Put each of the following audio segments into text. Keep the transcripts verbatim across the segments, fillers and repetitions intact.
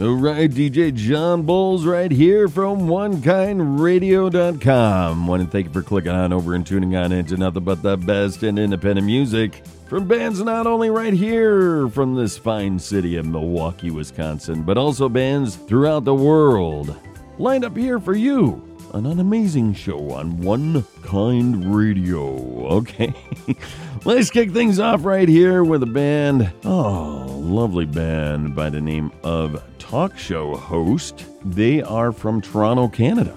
All right, D J John Bowles right here from one kind radio dot com. Want to thank you for clicking on over and tuning on into nothing but the best in independent music from bands not only right here from this fine city of Milwaukee, Wisconsin, but also bands throughout the world. Lined up here for you on an amazing show on One Kind Radio. Okay, let's kick things off right here with a band. Oh, lovely band by the name of Talk Show Host. They are from Toronto, Canada.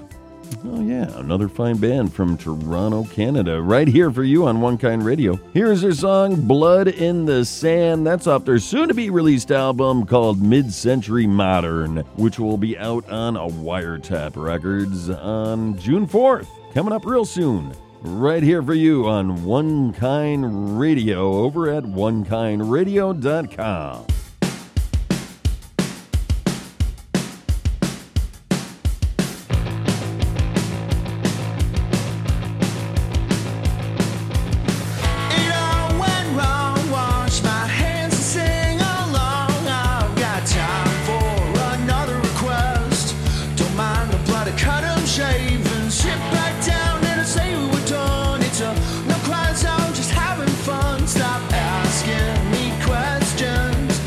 Oh yeah, another fine band from Toronto, Canada, right here for you on One Kind Radio. Here's their song, Blood in the Sand. That's off their soon-to-be-released album called Mid-Century Modern, which will be out on a Wiretap Records on June fourth. Coming up real soon. Right here for you on One Kind Radio over at one kind radio dot com. No clouds out, just having fun. Stop asking me questions.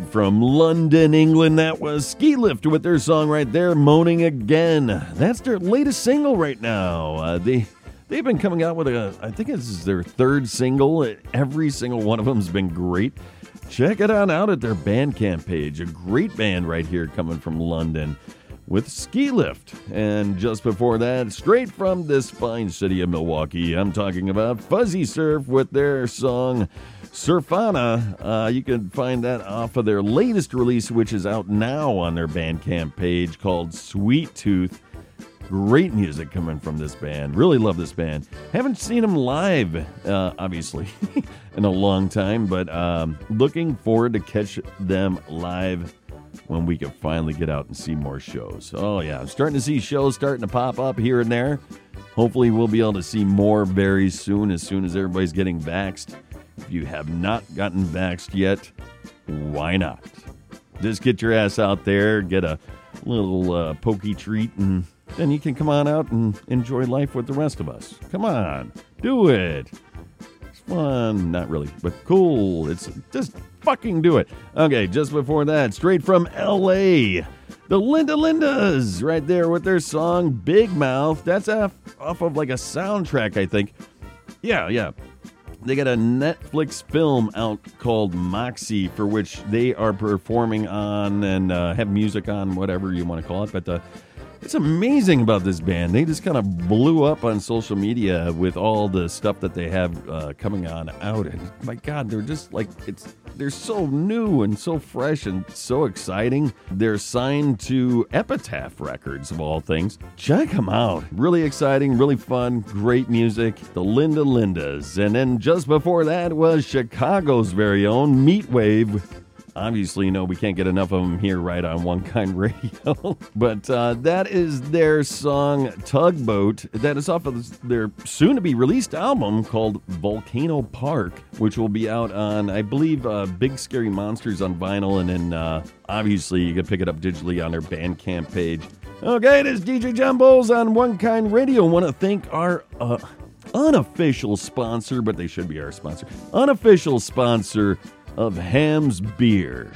Straight from London, England, that was Ski Lift with their song right there, Moaning Again. That's their latest single right now. Uh, they, they've been coming out with, a, I think this is their third single. Every single one of them has been great. Check it on out at their Bandcamp page. A great band right here coming from London with Ski Lift. And just before that, straight from this fine city of Milwaukee, I'm talking about Fuzzy Surf with their song Surfana. Uh, you can find that off of their latest release, which is out now on their Bandcamp page, called Sweet Tooth. Great music coming from this band. Really love this band. Haven't seen them live, uh, obviously, in a long time, but um, looking forward to catch them live when we can finally get out and see more shows. Oh, yeah, I'm starting to see shows starting to pop up here and there. Hopefully we'll be able to see more very soon, as soon as everybody's getting vaxxed. If you have not gotten vaxxed yet, why not? Just get your ass out there, get a little uh, pokey treat, and then you can come on out and enjoy life with the rest of us. Come on, do it. It's fun. Not really, but cool. It's just fucking do it. Okay, just before that, straight from L A, the Linda Lindas right there with their song Big Mouth. That's off, off of like a soundtrack, I think. Yeah, yeah. They got a Netflix film out called Moxie, for which they are performing on and uh, have music on, whatever you want to call it. But uh, it's amazing about this band. They just kind of blew up on social media with all the stuff that they have uh, coming on out. And my God, they're just like, it's they're so new and so fresh and so exciting. They're signed to Epitaph Records, of all things. Check them out. Really exciting, really fun, great music. The Linda Lindas. And then just before that was Chicago's very own Meat Wave. Obviously, you know, we can't get enough of them here right on One Kind Radio. But uh, that is their song Tugboat. That is off of their soon-to-be released album called Volcano Park, which will be out on, I believe, uh, Big Scary Monsters on vinyl. And then, uh, obviously, you can pick it up digitally on their Bandcamp page. Okay, it is D J John Bowles on One Kind Radio. I want to thank our uh, unofficial sponsor, but they should be our sponsor, unofficial sponsor of Hamm's Beer.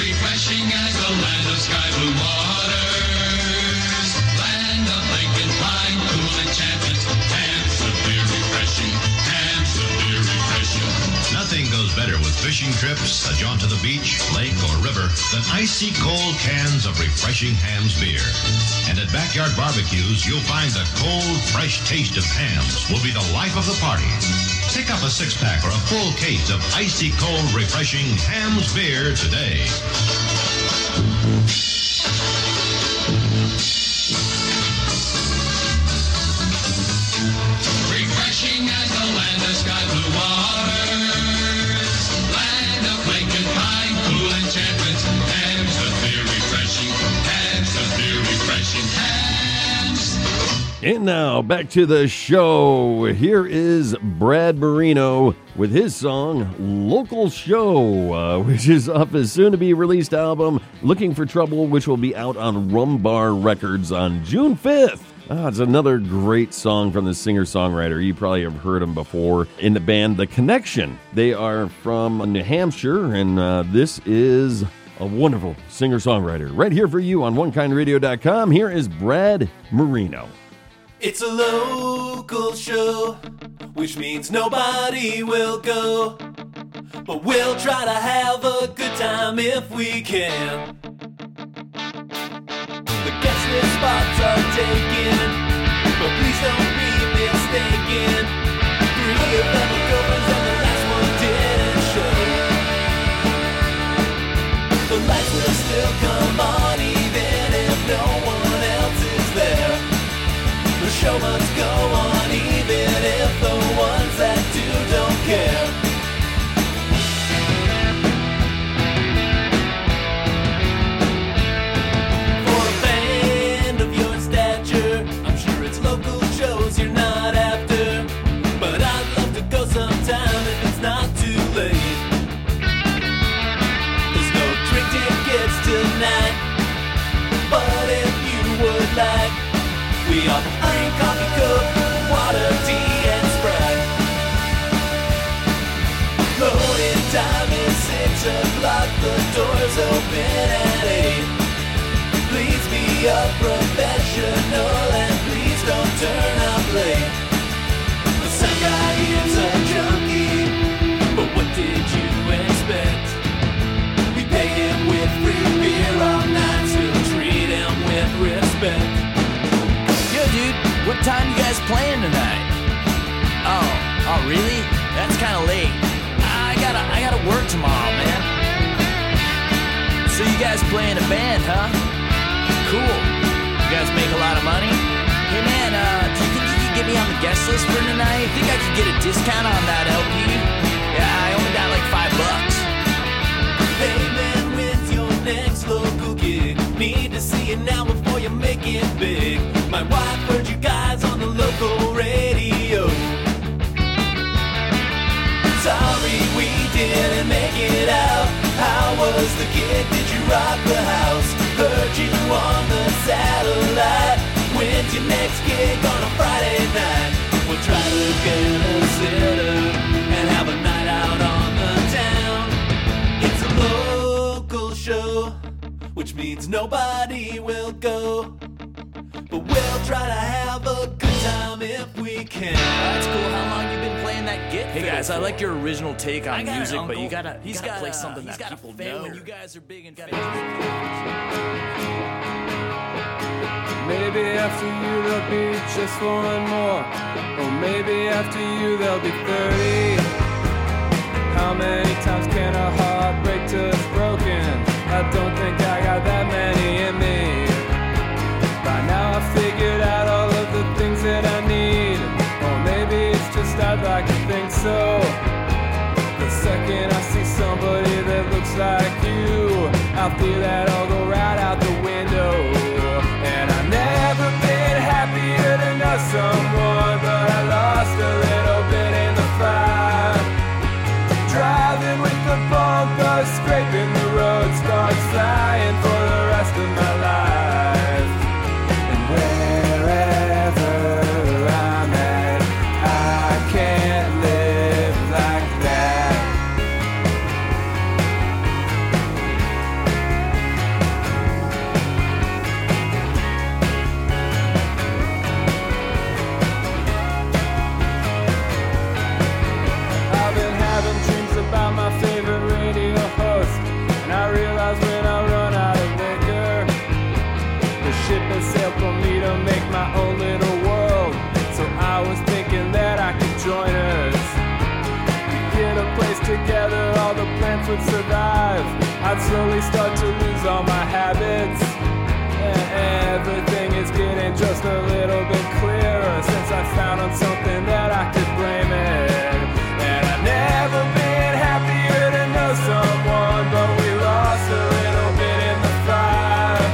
Refreshing as the land of sky blue waters, land of lake and pine, cool enchantment, Hamm's a beer refreshing, Hamm's a beer refreshing. Nothing goes better with fishing trips, a jaunt to the beach, lake, or river than icy cold cans of refreshing Hamm's Beer. And at backyard barbecues, you'll find the cold, fresh taste of Hamm's will be the life of the party. Pick up a six-pack or a full case of icy cold, refreshing Hamm's Beer today. Refreshing as the land of sky blue waters, land of lake and pine, cool enchantment, Hamm's a beer refreshing. And now, back to the show. Here is Brad Marino with his song, Local Show, uh, which is off his soon-to-be released album, Looking For Trouble, which will be out on Rum Bar Records on June fifth. Ah, it's another great song from the singer-songwriter. You probably have heard him before in the band The Connection. They are from New Hampshire, and uh, this is a wonderful singer-songwriter. Right here for you on one kind radio dot com, here is Brad Marino. It's a local show, which means nobody will go. But we'll try to have a good time if we can. The guest list spots are taken, but please don't be mistaken. Three of them are goers and the last one didn't show. The lights will still come on even if no one else is there. The show must go on even if the ones that do don't care. For a band of your stature, I'm sure it's local shows you're not after. But I'd love to go sometime if it's not too late. There's no trick tickets tonight, but if you would like, we are high in coffee, cup, water. doors open at eight. Please be a professional and please don't turn up late. Well, some guy is a junkie, but what did you expect? We pay him with free beer all night, so treat him with respect. Yo, dude, what time you guys playing tonight? Oh, oh, really? That's kind of late. I gotta, I gotta work tomorrow, man. So you guys play in a band, huh? Cool. You guys make a lot of money? Hey man, uh, do you think you could get me on the guest list for tonight? I think I could get a discount on that L P. Yeah, I only got like five bucks. Hey man, when's your next local gig? Need to see you now before you make it big. My wife heard you guys on the local radio. Sorry we didn't make it out. How was the kid? Did you rock the house? Heard you on the satellite. When's your next gig on a Friday night? We'll try to get a sitter and have a night out on the town. It's a local show, which means nobody will go. But we'll try to have a good time if we can. That's cool. How long you been playing that gig? Hey guys, I like your original take on music, but you gotta, he's gotta play something that people know. When you guys are big and famous. Maybe after you there'll be just one more, or maybe after you there'll be thirty. How many times can a heart break till it's broken? I don't think I got that many in me. By now I figured out all of the things that I need. Or maybe it's just I'd like to think so. The second I see somebody that looks like you, I feel that I'll go right out the window. And I've never been happier to know someone, but I lost a little bit in the fire. Driving with the bumpers, scraping the road, sparks flying for the rest of my life. Together all the plants would survive. I'd slowly start to lose all my habits. Everything is getting just a little bit clearer since I found on something that I could blame it. And I've never been happier to know someone, but we lost a little bit in the fire.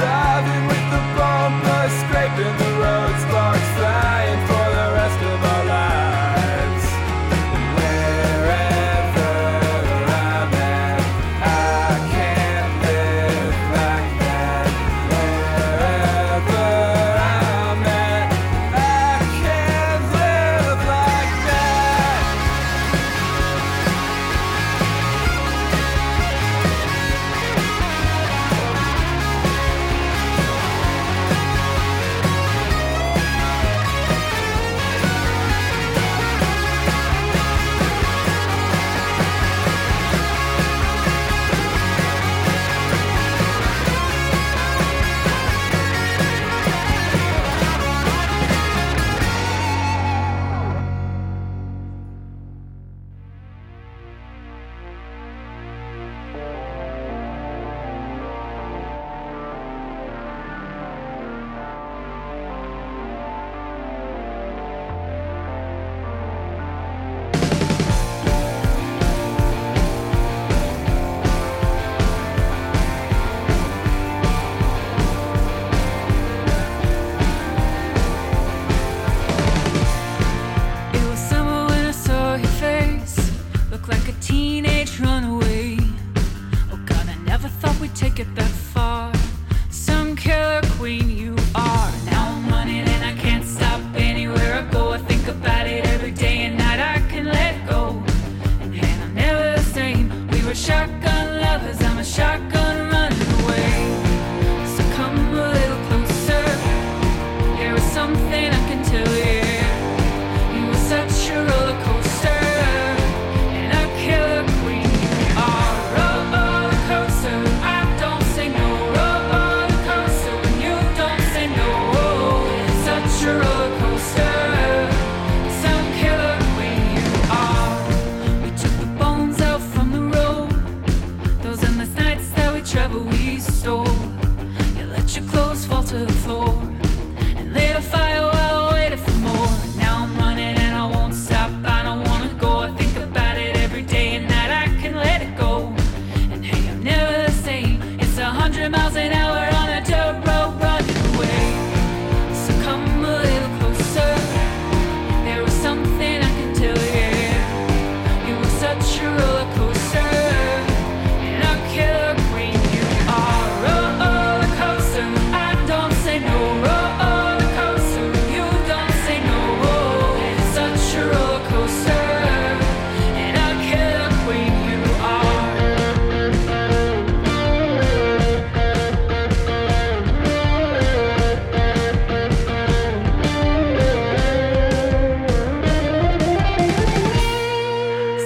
Driving with the bumper, scraping the road, sparks flying for the rest of our lives. say now we're on a dirt road running away. So come a little closer. There was something I can tell you. You were such a roller coaster, and I killer queen. You are roller coaster. I don't say no roller coaster. You don't say no. And such a roller coaster, and I killer queen. You are.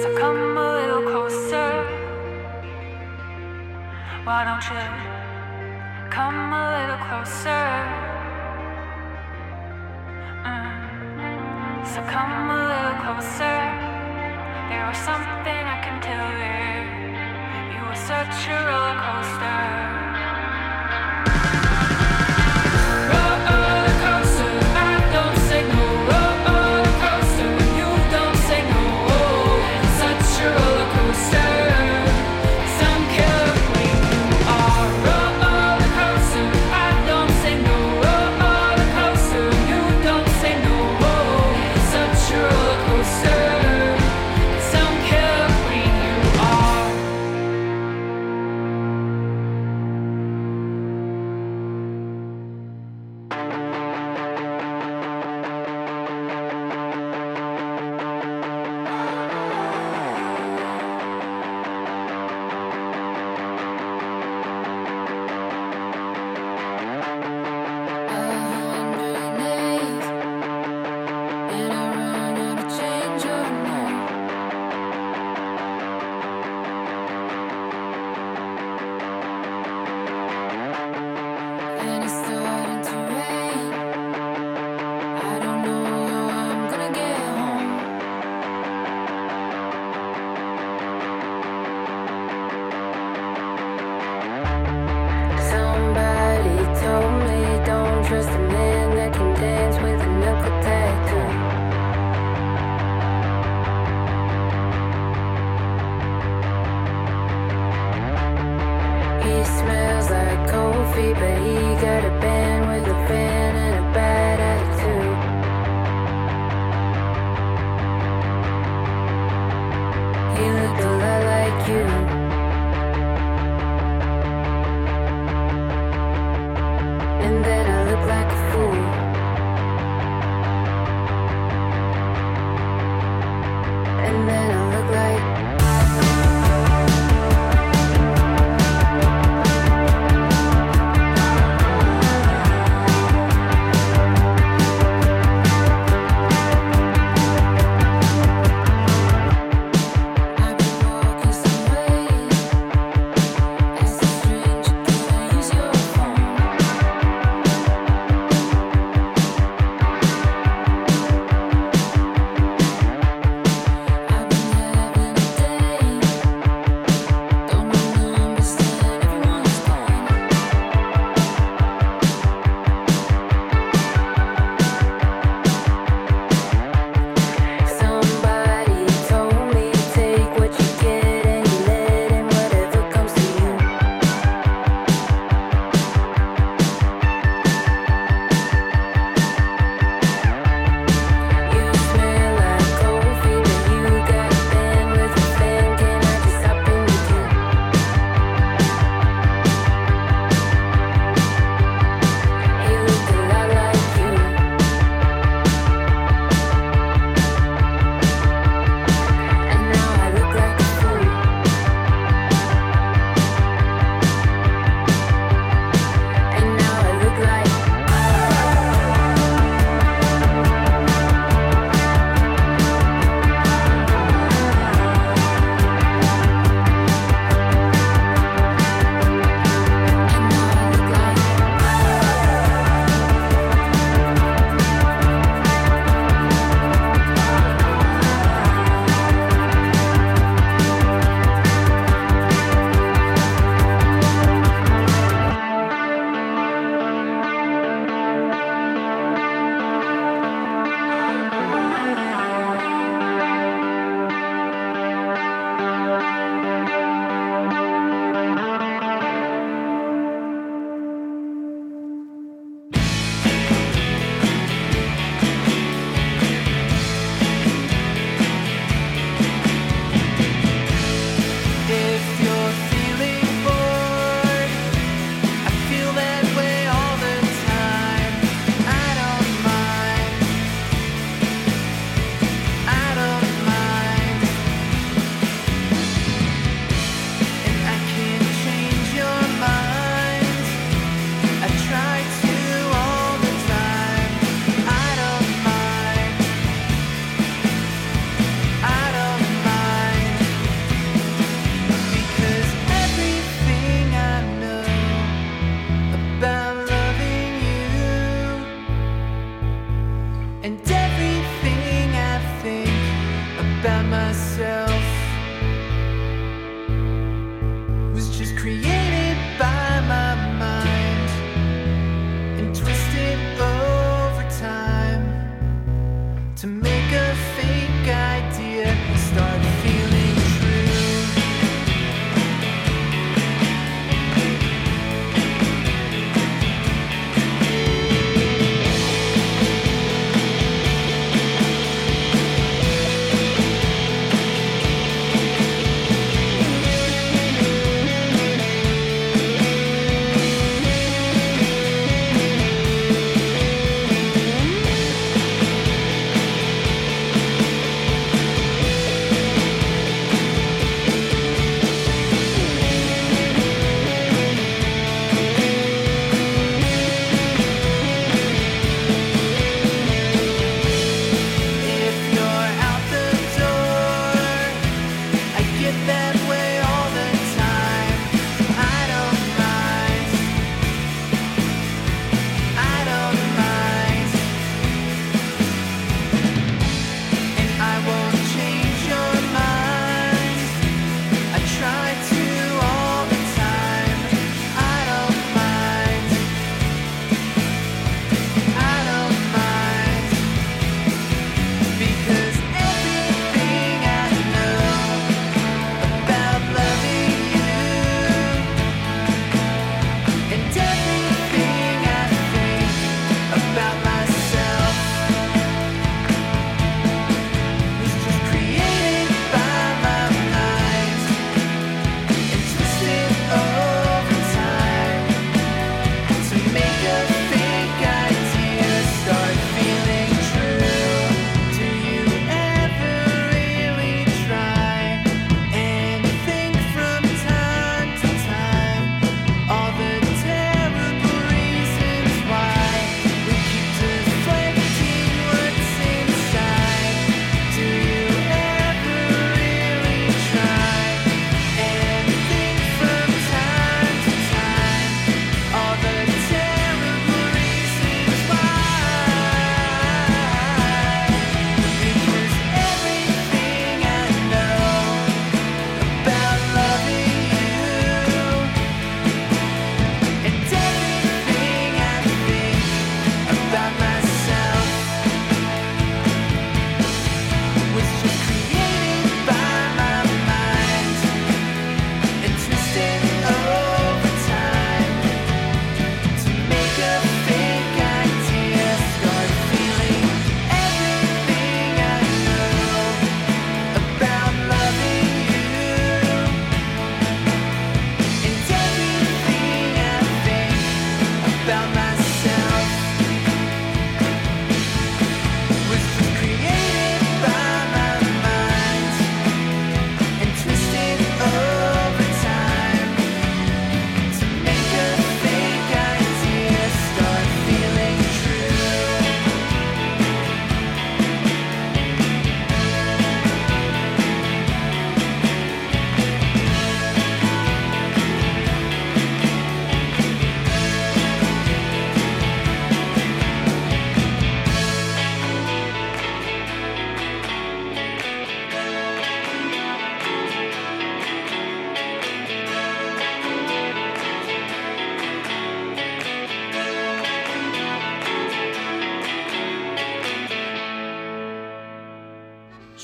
So come a little closer. Why don't you come a little closer? Mm. So come a little closer. There was something I can tell you. You were such a roller coaster. Roller coaster. I don't say no. Roller coaster. You don't say no. Such a roller coaster. Some killer queen. You are roller coaster. I don't say no. Roller coaster. You don't say no. Such a roller coaster. Some killer queen. You are.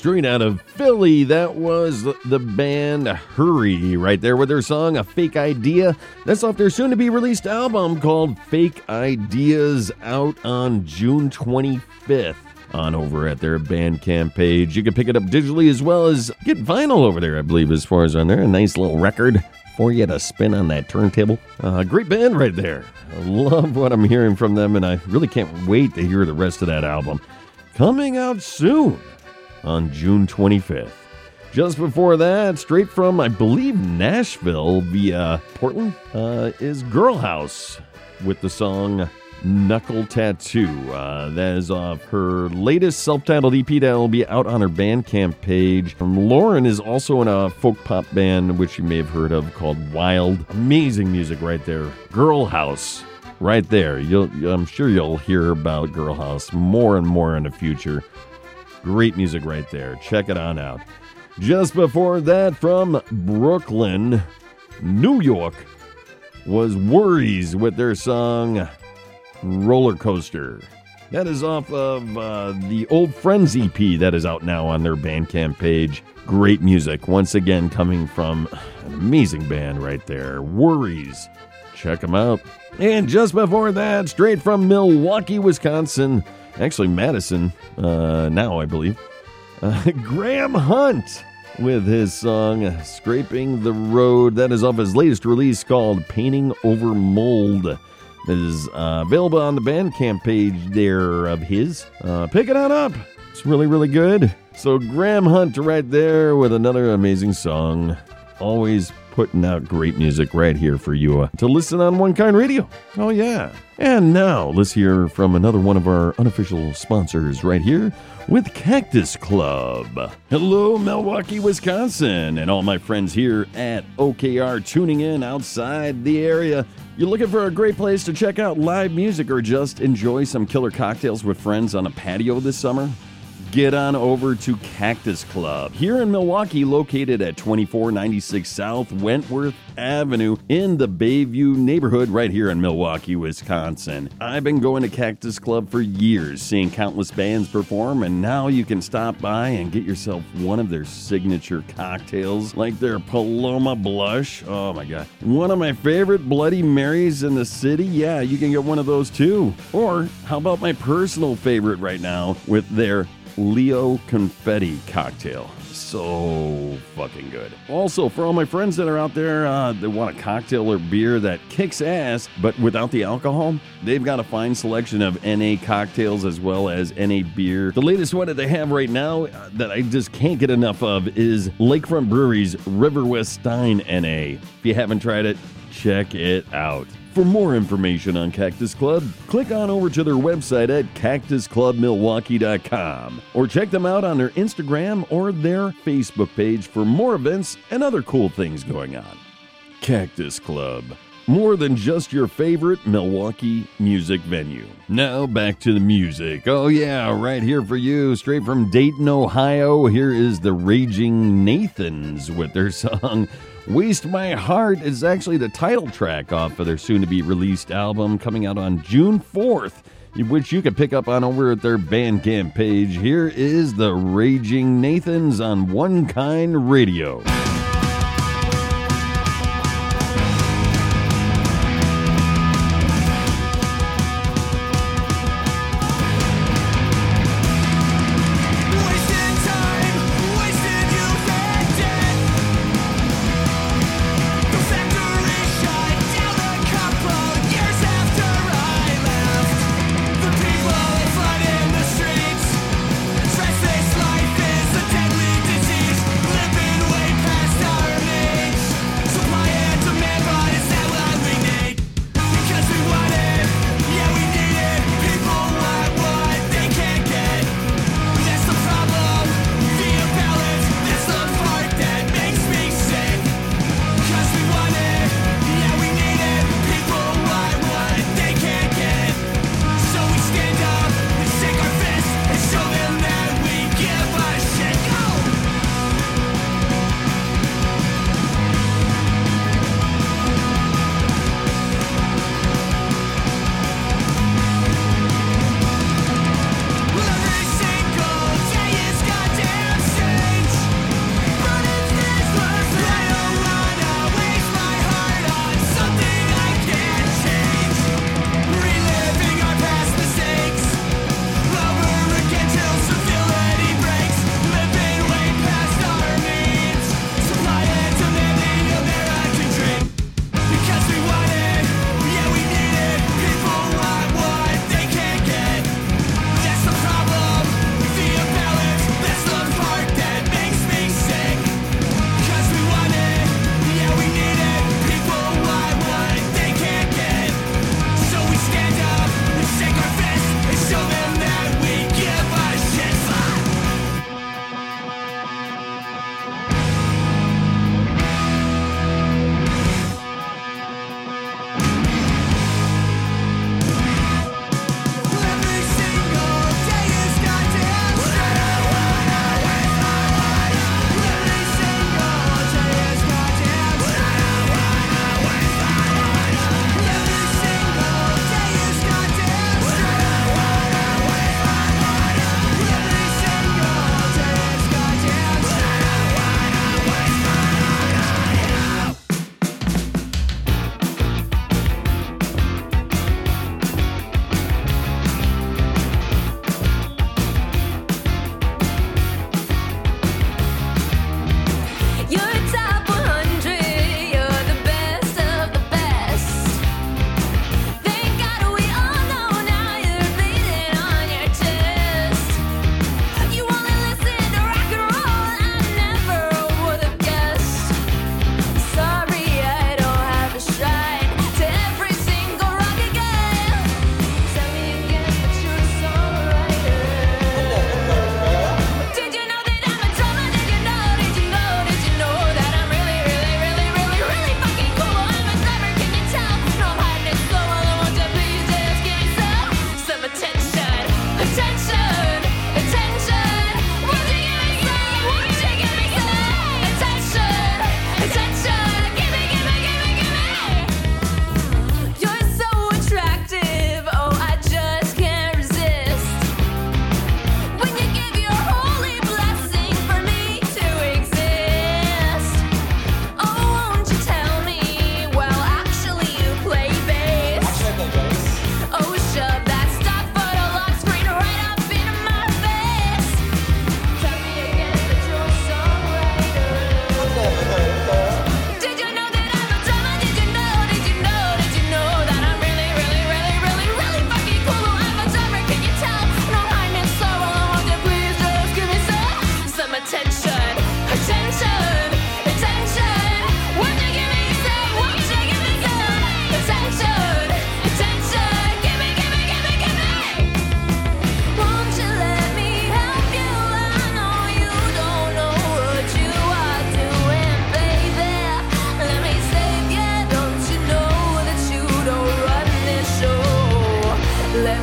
Straight out of Philly, that was the band Hurry right there with their song A Fake Idea. That's off their soon-to-be released album called Fake Ideas, out on June twenty-fifth. On over at their Bandcamp page. You can pick it up digitally as well as get vinyl over there, I believe, as far as on there. A nice little record for you to spin on that turntable. Uh, great band right there. I love what I'm hearing from them, and I really can't wait to hear the rest of that album. Coming out soon on June twenty-fifth. Just before that, straight from, I believe, Nashville via Portland, uh, is Girlhouse with the song Knuckle Tattoo. Uh, that is off her latest self-titled E P that will be out on her Bandcamp page. Lauren is also in a folk pop band, which you may have heard of, called Wild. Amazing music right there. Girlhouse, right there. You'll, I'm sure you'll hear about Girlhouse more and more in the future. Great music right there. Check it on out. Just before that, from Brooklyn, New York, was Worries with their song Roller Coaster. That is off of uh, the Old Friends E P that is out now on their Bandcamp page. Great music, once again, coming from an amazing band right there, Worries. Check them out. And just before that, straight from Milwaukee, Wisconsin, actually Madison, uh, now I believe, uh, Graham Hunt with his song Scraping the Road. That is off his latest release called Painting Over Mold. That is uh, available on the Bandcamp page there of his. Uh, pick it on up. It's really, really good. So Graham Hunt right there with another amazing song. Always putting out great music right here for you uh, to listen on One Kind Radio. Oh, yeah. And now let's hear from another one of our unofficial sponsors right here with Cactus Club. Hello, Milwaukee, Wisconsin, and all my friends here at O K R tuning in outside the area. You're looking for a great place to check out live music or just enjoy some killer cocktails with friends on a patio this summer? Get on over to Cactus Club here in Milwaukee, located at twenty-four ninety-six South Wentworth Avenue in the Bayview neighborhood right here in Milwaukee, Wisconsin. I've been going to Cactus Club for years, seeing countless bands perform, and now you can stop by and get yourself one of their signature cocktails, like their Paloma Blush. Oh my God. One of my favorite Bloody Marys in the city. Yeah, you can get one of those too. Or how about my personal favorite right now with their Leo Confetti cocktail. So fucking good. Also, for all my friends that are out there uh, that want a cocktail or beer that kicks ass, but without the alcohol, they've got a fine selection of N A cocktails as well as N A beer. The latest one that they have right now uh, that I just can't get enough of is Lakefront Brewery's River West Stein N A. If you haven't tried it, check it out. For more information on Cactus Club, click on over to their website at cactus club milwaukee dot com or check them out on their Instagram or their Facebook page for more events and other cool things going on. Cactus Club, more than just your favorite Milwaukee music venue. Now back to the music. Oh yeah, right here for you, straight from Dayton, Ohio, here is the Raging Nathans with their song Waste My Heart. Is actually the title track off of their soon-to-be-released album coming out on June fourth, which you can pick up on over at their Bandcamp page. Here is the Raging Nathans on One Kind Radio. Pass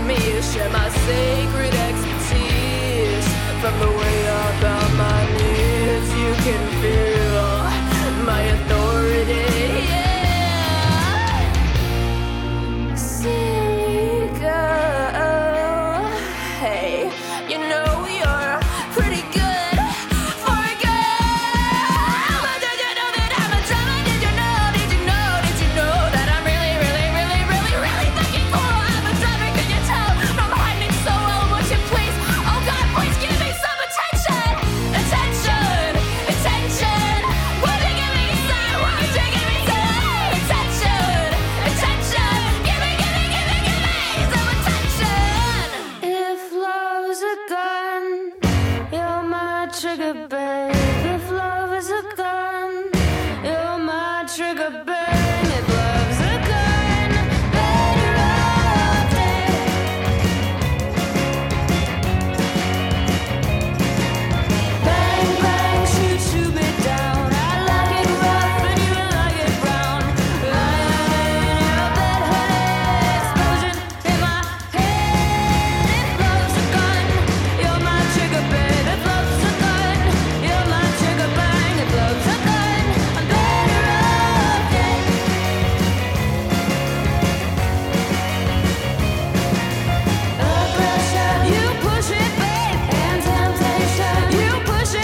me to share my sacred expertise. From the way up on my knees, you can feel my authority. Yeah. Silly girl, hey, you know you're pretty good for a girl. But did you know that I'm a diamond? Did you know, did you know, did you know that I'm really, really, really, really, really fucking cool? I'm a diamond, could you tell from hiding so well? Would you please, oh God, please give me some attention. Attention, attention. Would you give me some, would you give me some attention? Attention, give me, give me, give me, give me some attention. If love's a gun, you're my trigger, babe. If love is a gun, you're my trigger, babe. If love's a gun, better off dead. Bang, bang, shoot, shoot me down. I like it rough, and you like it brown. Lying in your bed, head explosion in my head. If love's a gun, you're my trigger, babe. If love's a gun, you're my trigger, bang. If love's a gun, I'm better off dead. The pressure, you push it, babe. And temptation, you push it, babe. Since I love you, I just ain't the same.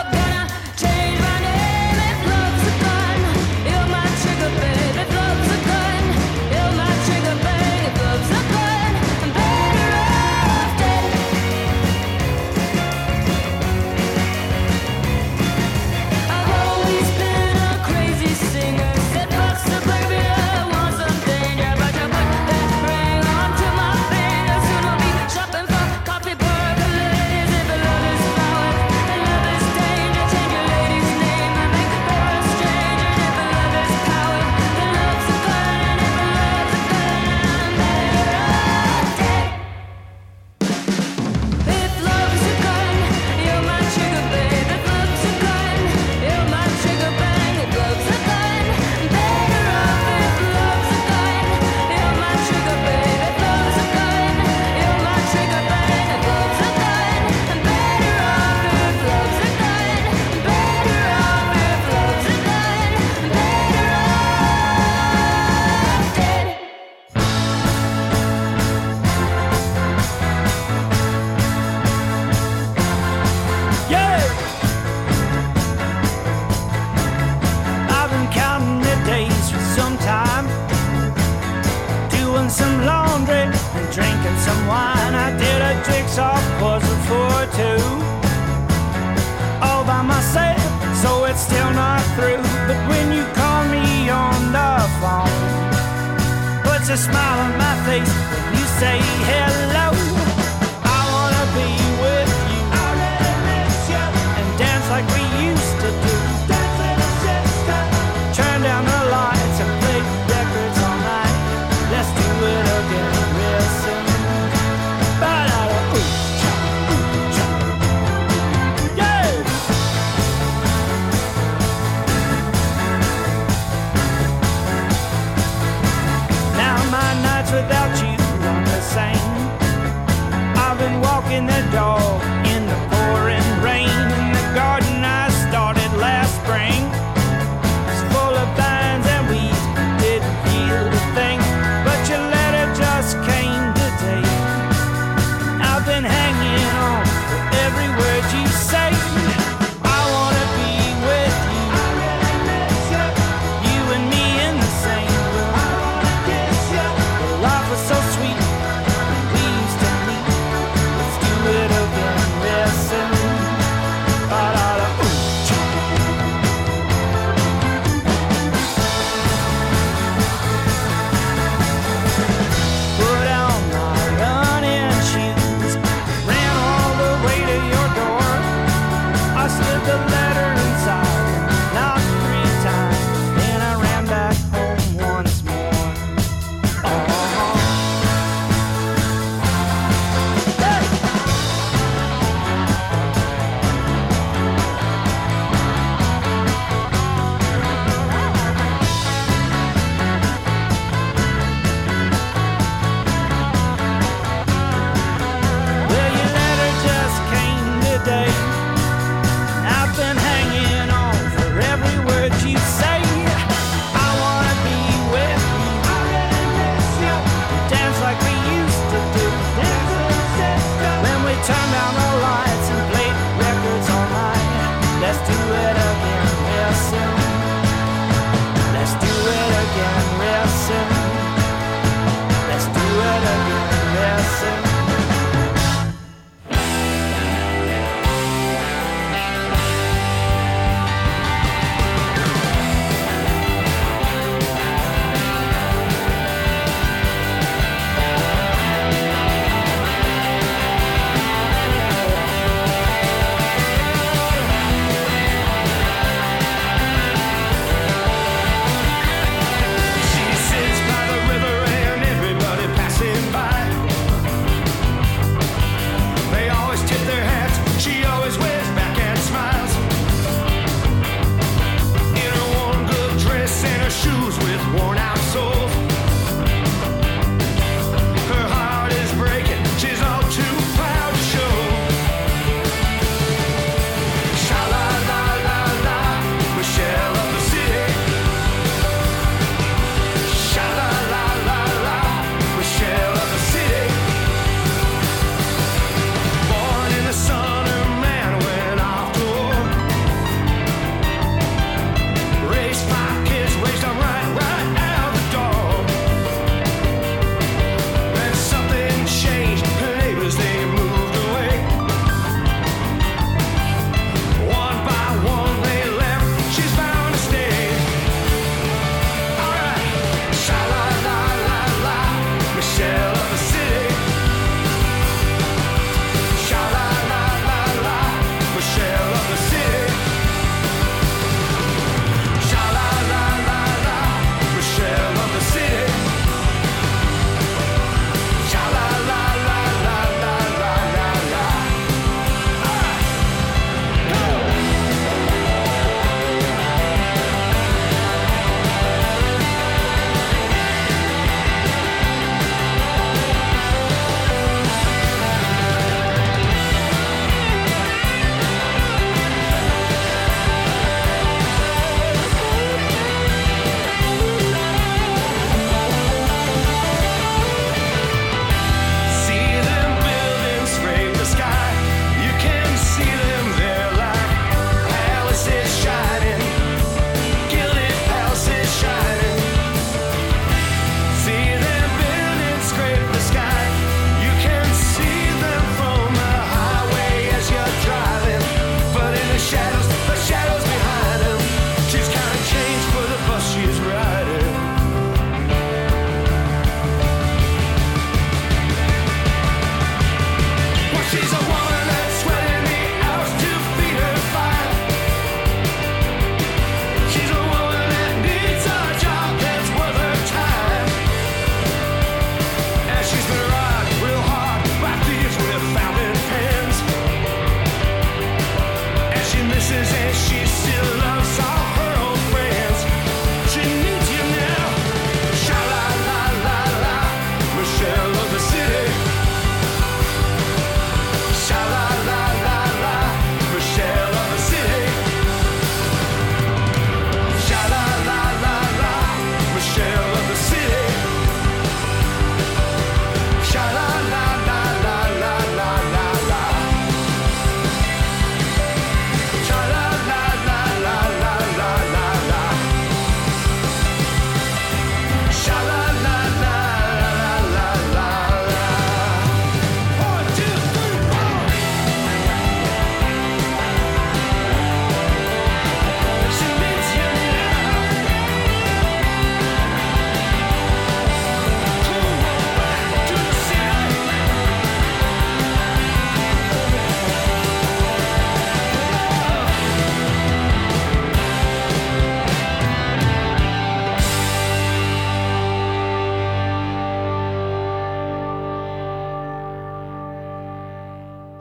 Pretty soon you're gonna change my name. If love's a gun, you're my trigger, babe. If love's a gun, you're my trigger, babe. If love's a gun, I'm better off dead. I've always been a crazy singer. Said fuck suburbia, I want something. Yeah, but you put that ring onto my finger. Soon I'll be shopping for coffee burglaries. If love is power and love is danger, change your lady's name and make the power stranger. If love is power, then love's a gun. And if love's a gun, I'm better off dead. If love's a gun, you're my trigger, babe. If love's a gun, you're my trigger, bang. If love's a gun, I'm better off. If love's a gun, you're my trigger, babe. If love's a gun, you're my trigger, bang. If love's a gun, I'm better off. If love's a gun, I'm better off. If love's a gun, I'm better off dead. Yeah! I've been counting the days for some time, doing some laundry and drinking some wine. I did a jigsaw puzzle for two, all by myself, so it's still not through. But when you call me on the phone, puts a smile on my face when you say hello. I wanna be with you. I really miss you. And dance like we used to do. Dance little sister. Turn down the lights and play records all night. Let's do it again real soon. Ba-da-da, ooh, cha, ooh, cha. Yeah! Now my nights without you aren't the same. I've been walking the dog in the pouring rain. In the garden I started last spring, it's full of vines and weeds, didn't yield a thing. But your letter just came today. I've been hanging on to every word you say. I wanna be with you. I really miss you. You and me in the same room. I wanna kiss you. Life was so sweet. We used to meet. Let's do it again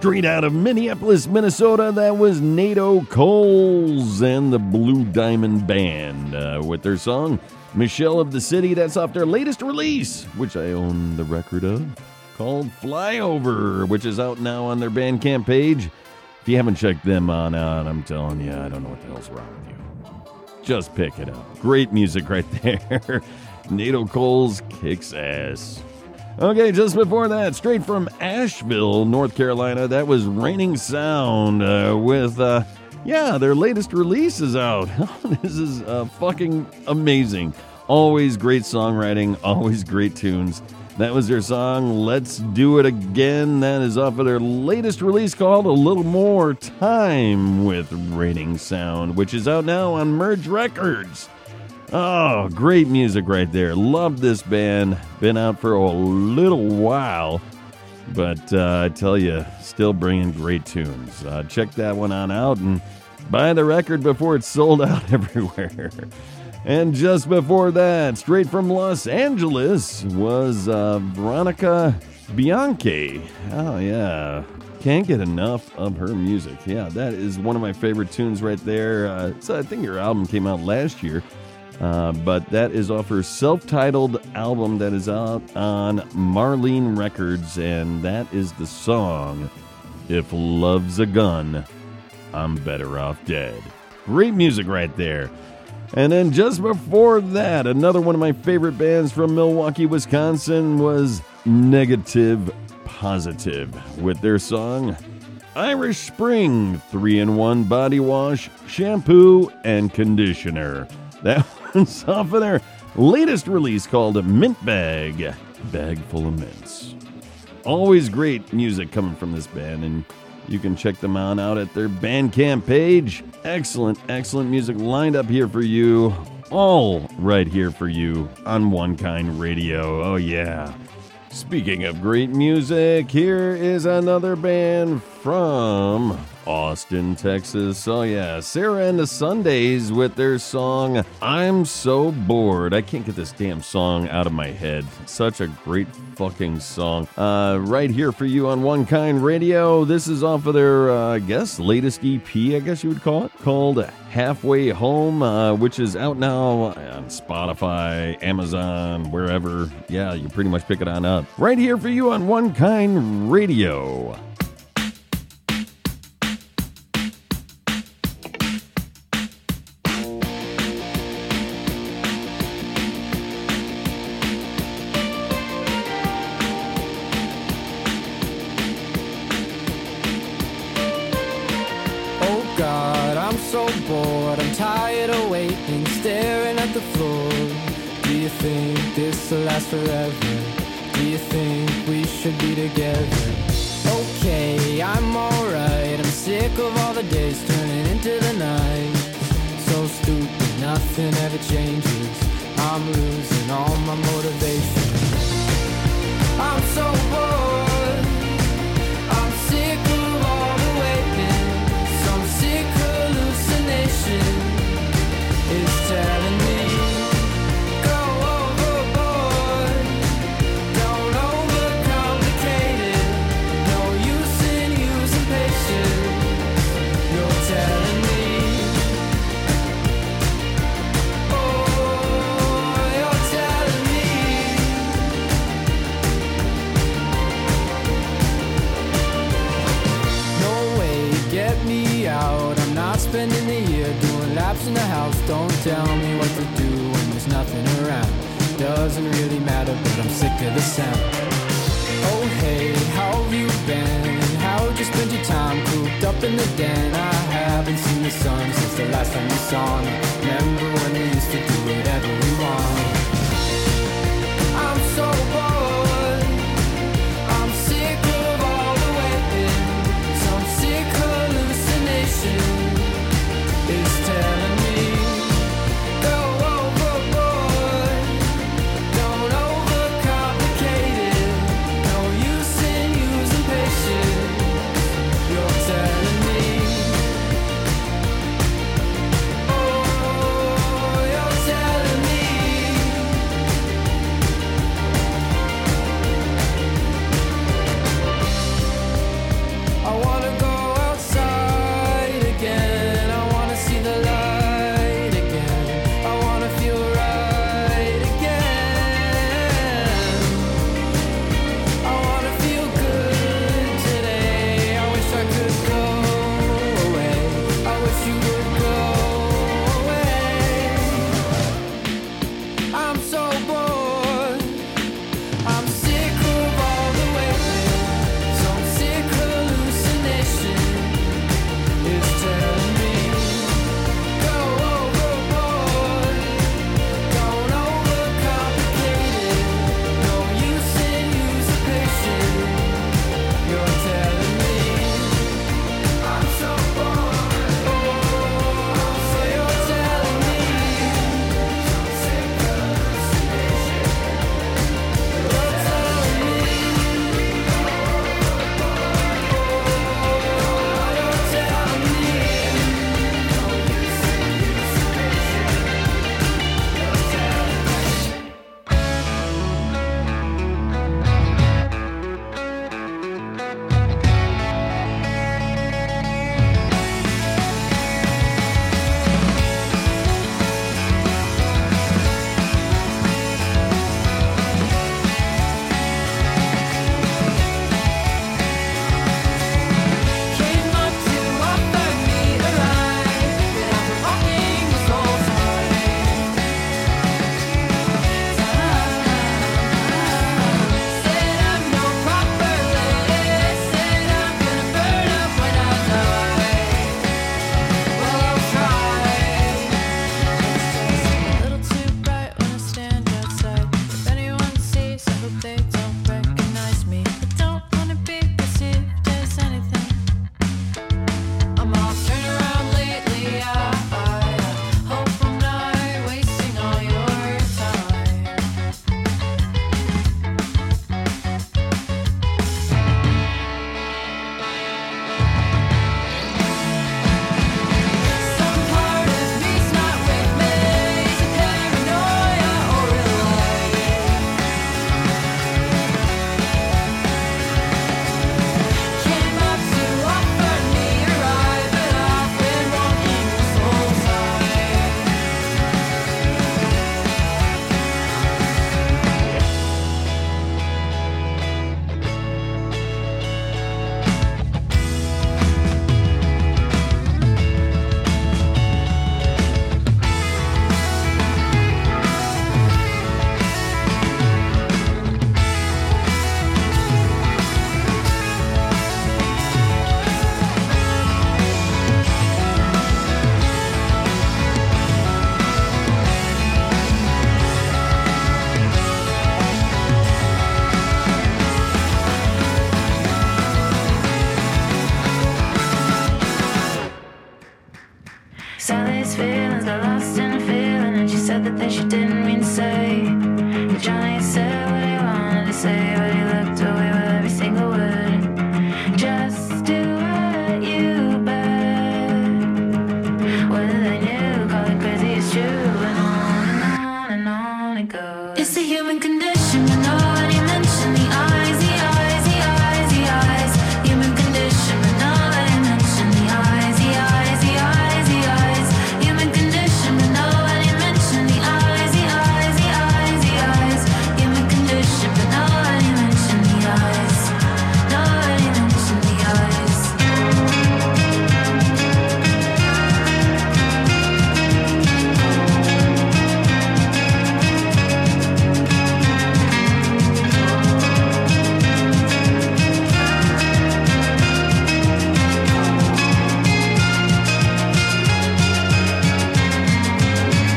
Straight out of Minneapolis, Minnesota, that was Nato Coles and the Blue Diamond Band uh, with their song Michelle of the City. That's off their latest release, which I own the record of, called Flyover, which is out now on their Bandcamp page. If you haven't checked them on out, I'm telling you, I don't know what the hell's wrong with you. Just pick it up. Great music right there. Nato Coles kicks ass. Okay, just before that, straight from Asheville, North Carolina, that was Raining Sound uh, with, uh, yeah, their latest release is out. This is uh, fucking amazing. Always great songwriting, always great tunes. That was their song, Let's Do It Again. That is off of their latest release called A Little More Time with Raining Sound, which is out now on Merge Records. Oh, great music right there. Love this band. Been out for a little while, but uh, I tell you, still bringing great tunes. Uh, check that one on out and buy the record before it's sold out everywhere. And just before that, straight from Los Angeles, was uh, Veronica Bianchi. Oh, yeah. Can't get enough of her music. Yeah, that is one of my favorite tunes right there. Uh, I think her album came out last year, uh, but that is off her self-titled album that is out on Marlene Records, and that is the song, If Love's a Gun, I'm Better Off Dead. Great music right there. And then just before that, another one of my favorite bands from Milwaukee, Wisconsin was Negative Positive with their song Irish Spring three in one Body Wash, Shampoo, and Conditioner. That one's off of their latest release called Mint Bag, Bag Full of Mints. Always great music coming from this band, and you can check them on out at their Bandcamp page. Excellent, excellent music lined up here for you. All right here for you on One Kind Radio. Oh, yeah. Speaking of great music, here is another band from Austin, Texas. Oh, yeah. Sarah and the Sundays with their song, I'm So Bored. I can't get this damn song out of my head. Such a great fucking song. Uh, right here for you on One Kind Radio. This is off of their, uh, I guess, latest E P, I guess you would call it, called Halfway Home, uh, which is out now on Spotify, Amazon, wherever. Yeah, you pretty much pick it on up. Right here for you on One Kind Radio. Last forever. Do you think we should be together? Okay, I'm alright. I'm sick of all the days turning into the night. So stupid, nothing ever changes. I'm losing all my motivation. I'm so bored. I'm sick of all the waiting. Some sick hallucination is telling me. Spending the year doing laps in the house. Don't tell me what to do when there's nothing around. Doesn't really matter, but I'm sick of the sound. Oh hey, how have you been? How have you spent your time cooped up in the den? I haven't seen the sun since the last time you saw me. Remember when we used to do whatever we wanted? I'm so bored. I'm sick of all the waiting. Some sick hallucination. It's telling me, go overboard, don't overcomplicate it, no use in using patience, you're telling me, oh, you're telling me. It's a human condition, you know I already mentioned the eyes, the eyes, the eyes, the eyes. Human condition, you know I already mentioned the eyes, the eyes, the eyes, the eyes. Human condition, you know I already mentioned the eyes, the eyes, the eyes, the eyes. Human condition, you know I already mentioned the eyes, no I already mentioned the eyes.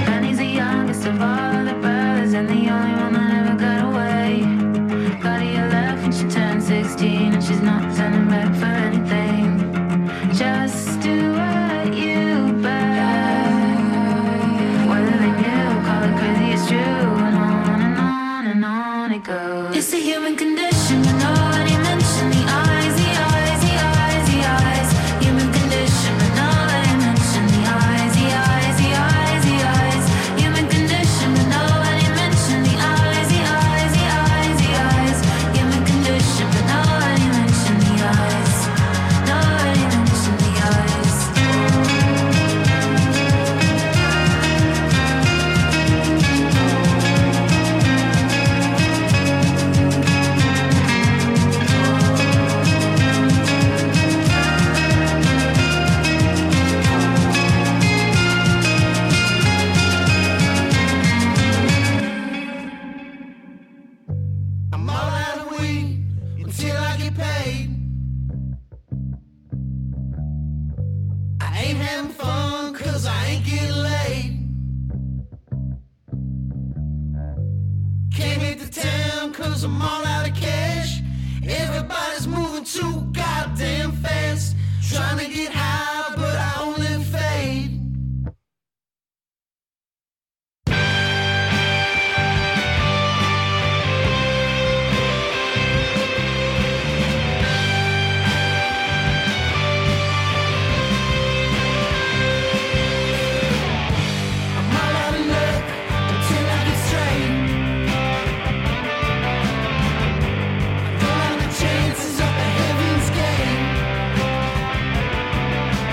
And he's the youngest of all the brothers, and the only one that ever got away. Claudia left when she turned sixteen, and she's not turning back for anything. Just do what you beg. Whether they knew, call it crazy, it's true. And on and on and on it goes. It's a human condition, you know I already mentioned the eyes, the eyes, the eyes, the eyes. Human condition, you know I already mentioned the eyes, the eyes, the eyes, the eyes. Human condition, you know I already mentioned the eyes, the eyes, the eyes, the eyes. Human condition, you know I already mentioned the eyes, no I already mentioned the eyes. I'm all out of weed until I get paid. I ain't having fun cause I ain't getting laid. Came into town cause I'm all out of cash. Everybody's moving too goddamn fast. Trying to get high but I only fade. I'm all out of luck until I get straight. I throw out the chances of the heaven's gate. I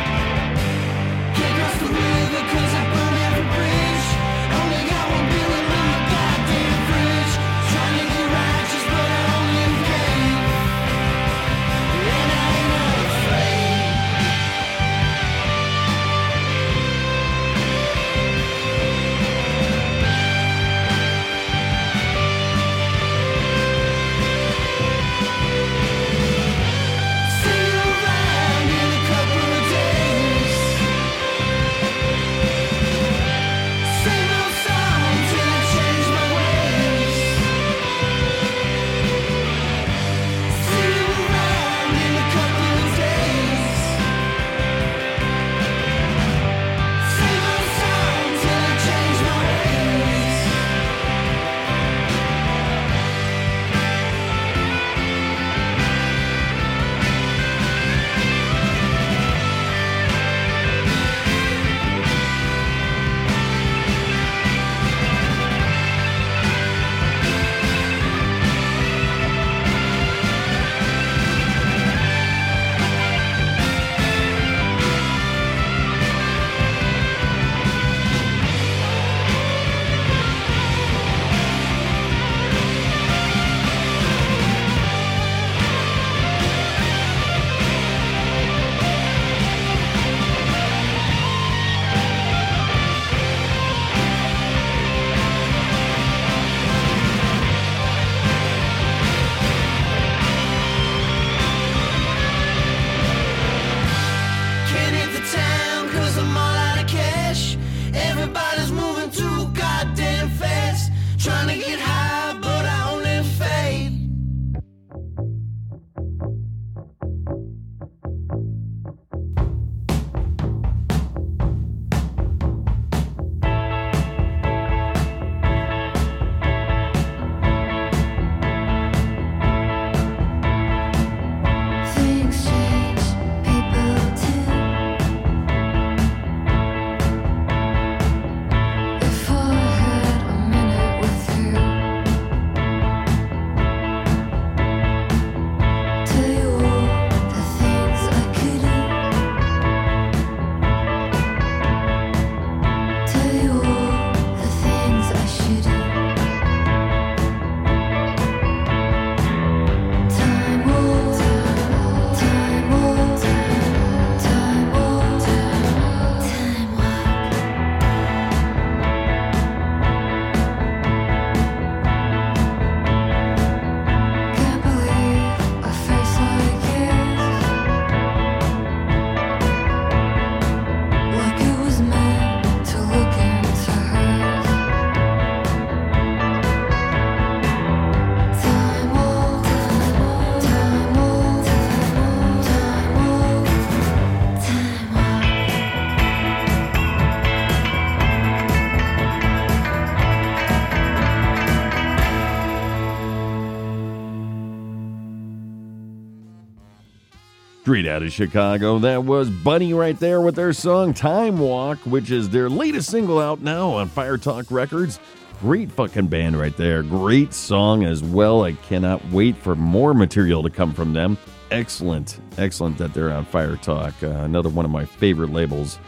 Straight out of Chicago, that was Bunny right there with their song Time Walk, which is their latest single out now on Fire Talk Records. Great fucking band right there. Great song as well. I cannot wait for more material to come from them. Excellent. Excellent that they're on Fire Talk. Uh, another one of my favorite labels.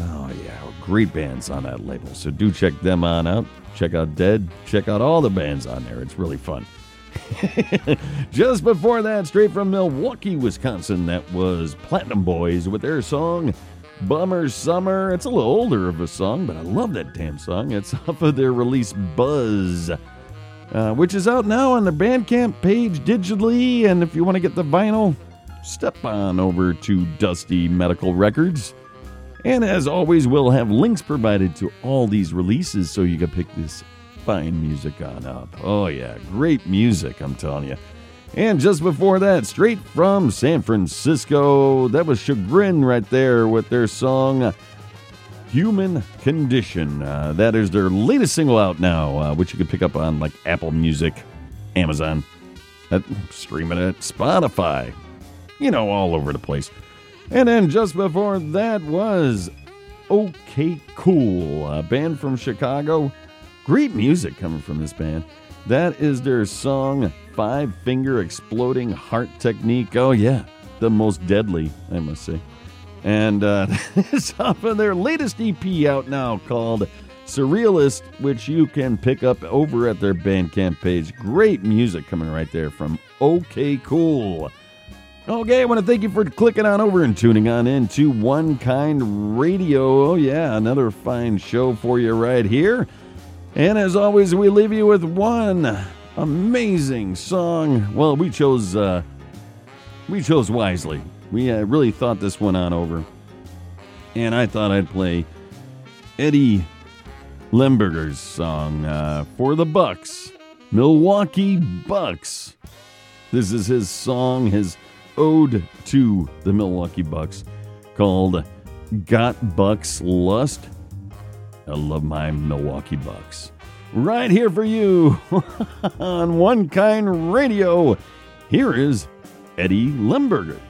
Oh, yeah. Great bands on that label. So do check them on out. Check out Dead. Check out all the bands on there. It's really fun. Just before that, straight from Milwaukee, Wisconsin, that was Platinum Boys with their song Bummer Summer. It's a little older of a song, but I love that damn song. It's off of their release Buzz, uh, which is out now on the Bandcamp page digitally. And if you want to get the vinyl, step on over to Dusty Medical Records. And as always, we'll have links provided to all these releases so you can pick this fine music on up. Oh yeah, great music, I'm telling you. And just before that, straight from San Francisco, that was Chagrin right there with their song Human Condition. Uh, that is their latest single out now, uh, which you can pick up on like Apple Music, Amazon, uh, stream it at Spotify, you know, all over the place. And then just before that was OK Cool, a band from Chicago. Great music coming from this band. That is their song, Five Finger Exploding Heart Technique. Oh, yeah, the most deadly, I must say. And uh, it's off of their latest E P out now called Surrealist, which you can pick up over at their Bandcamp page. Great music coming right there from OK Cool. Okay, I want to thank you for clicking on over and tuning on in to One Kind Radio. Oh, yeah, another fine show for you right here. And as always, we leave you with one amazing song. Well, we chose uh, we chose wisely. We uh, really thought this one on over. And I thought I'd play Eddie Lemberger's song uh, for the Bucks, Milwaukee Bucks. This is his song, his ode to the Milwaukee Bucks, called Got Bucks Lust? I love my Milwaukee Bucks. Right here for you on One Kind Radio. Here is Eddie Lemberger.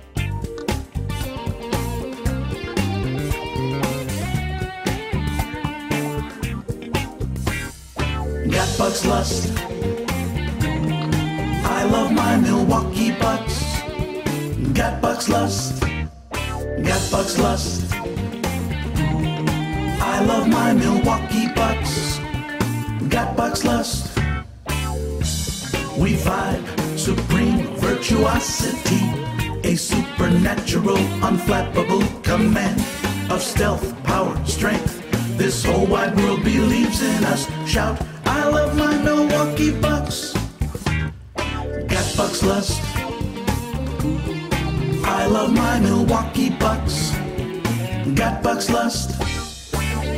Got Bucks Lust. I love my Milwaukee Bucks. Got Bucks Lust. Got Bucks Lust. I love my Milwaukee Bucks. Got Bucks Lust. We vibe supreme virtuosity, a supernatural, unflappable command of stealth, power, strength. This whole wide world believes in us. Shout, I love my Milwaukee Bucks. Got Bucks Lust. I love my Milwaukee Bucks. Got Bucks Lust.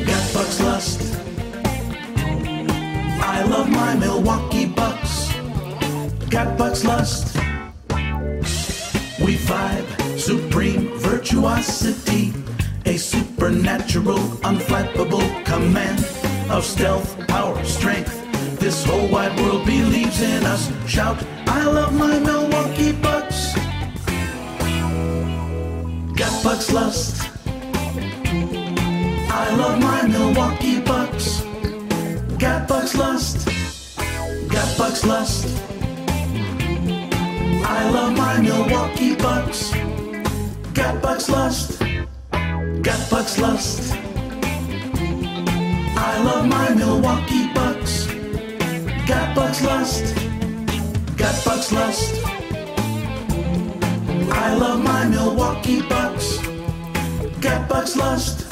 Got Bucks Lust. I love my Milwaukee Bucks. Got Bucks Lust. We vibe supreme virtuosity, a supernatural, unflappable command of stealth, power, strength. This whole wide world believes in us. Shout, I love my Milwaukee Bucks. Got Bucks Lust. I love my Milwaukee Bucks. Got Bucks Lust. Got Bucks Lust. I love my Milwaukee Bucks. Got Bucks Lust. Got Bucks Lust. I love my Milwaukee Bucks. Got Bucks Lust. Got Bucks Lust. I love my Milwaukee Bucks. Got Bucks Lust.